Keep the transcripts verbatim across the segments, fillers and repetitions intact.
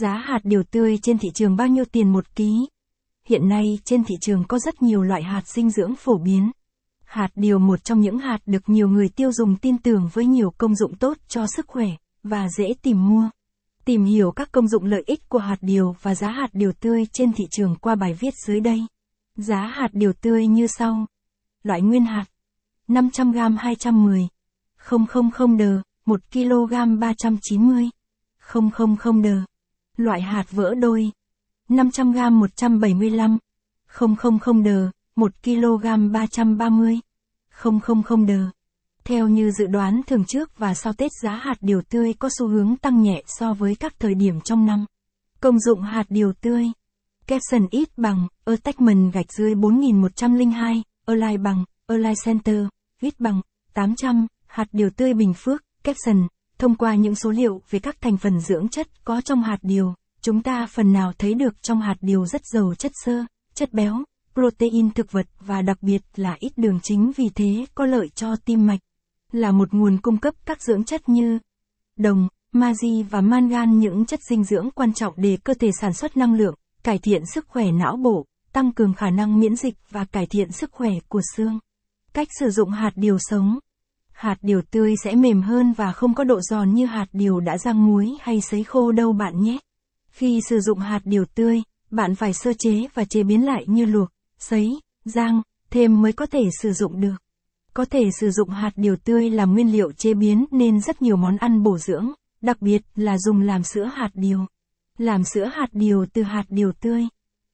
Giá hạt điều tươi trên thị trường bao nhiêu tiền một ký? Hiện nay trên thị trường có rất nhiều loại hạt dinh dưỡng phổ biến. Hạt điều một trong những hạt được nhiều người tiêu dùng tin tưởng với nhiều công dụng tốt cho sức khỏe, và dễ tìm mua. Tìm hiểu các công dụng lợi ích của hạt điều và giá hạt điều tươi trên thị trường qua bài viết dưới đây. Giá hạt điều tươi như sau. Loại nguyên hạt năm trăm gam hai trăm mười nghìn đờ, một ki lô gam ba trăm chín mươi nghìn đờ. Loại hạt vỡ đôi năm trăm gam một trăm bảy mươi lăm nghìn đờ, một ki lô gam ba trăm ba mươi nghìn đờ. Theo như dự đoán thường trước và sau Tết, giá hạt điều tươi có xu hướng tăng nhẹ so với các thời điểm trong năm. Công dụng hạt điều tươi. Capson ít bằng, attachment gạch dưới bốn nghìn một trăm lẻ hai, online bằng, online center, ít bằng, tám trăm, hạt điều tươi Bình Phước, Capson. Thông qua những số liệu về các thành phần dưỡng chất có trong hạt điều, chúng ta phần nào thấy được trong hạt điều rất giàu chất xơ, chất béo, protein thực vật và đặc biệt là ít đường, chính vì thế có lợi cho tim mạch. Là một nguồn cung cấp các dưỡng chất như đồng, magie và mangan, những chất dinh dưỡng quan trọng để cơ thể sản xuất năng lượng, cải thiện sức khỏe não bộ, tăng cường khả năng miễn dịch và cải thiện sức khỏe của xương. Cách sử dụng hạt điều sống. Hạt điều tươi sẽ mềm hơn và không có độ giòn như hạt điều đã rang muối hay sấy khô đâu bạn nhé. Khi sử dụng hạt điều tươi, bạn phải sơ chế và chế biến lại như luộc, sấy, rang, thêm mới có thể sử dụng được. Có thể sử dụng hạt điều tươi làm nguyên liệu chế biến nên rất nhiều món ăn bổ dưỡng, đặc biệt là dùng làm sữa hạt điều. Làm sữa hạt điều từ hạt điều tươi.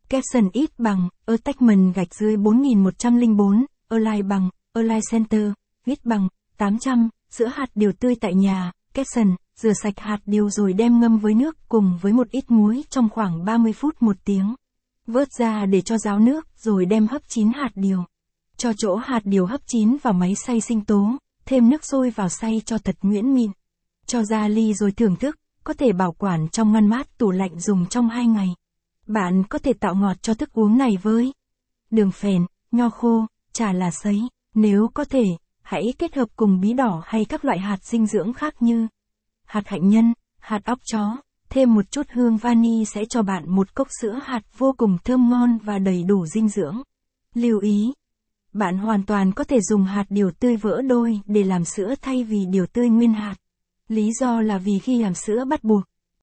Capson ít bằng, attachment gạch dưới bốn nghìn một trăm lẻ bốn, online bằng, online center, ít bằng, tám trăm, sữa hạt điều tươi tại nhà. Capson, rửa sạch hạt điều rồi đem ngâm với nước cùng với một ít muối trong khoảng ba mươi phút một tiếng. Vớt ra để cho ráo nước rồi đem hấp chín hạt điều. Cho chỗ hạt điều hấp chín vào máy xay sinh tố, thêm nước sôi vào xay cho thật nhuyễn mịn. Cho ra ly rồi thưởng thức, có thể bảo quản trong ngăn mát tủ lạnh dùng trong hai ngày. Bạn có thể tạo ngọt cho thức uống này với đường phèn, nho khô, trà là sấy, nếu có thể. Hãy kết hợp cùng bí đỏ hay các loại hạt dinh dưỡng khác như hạt hạnh nhân, hạt óc chó, thêm một chút hương vani sẽ cho bạn một cốc sữa hạt vô cùng thơm ngon và đầy đủ dinh dưỡng. Lưu ý, bạn hoàn toàn có thể dùng hạt điều tươi vỡ đôi để làm sữa thay vì điều tươi nguyên hạt. Lý do là vì khi làm sữa bắt buộc,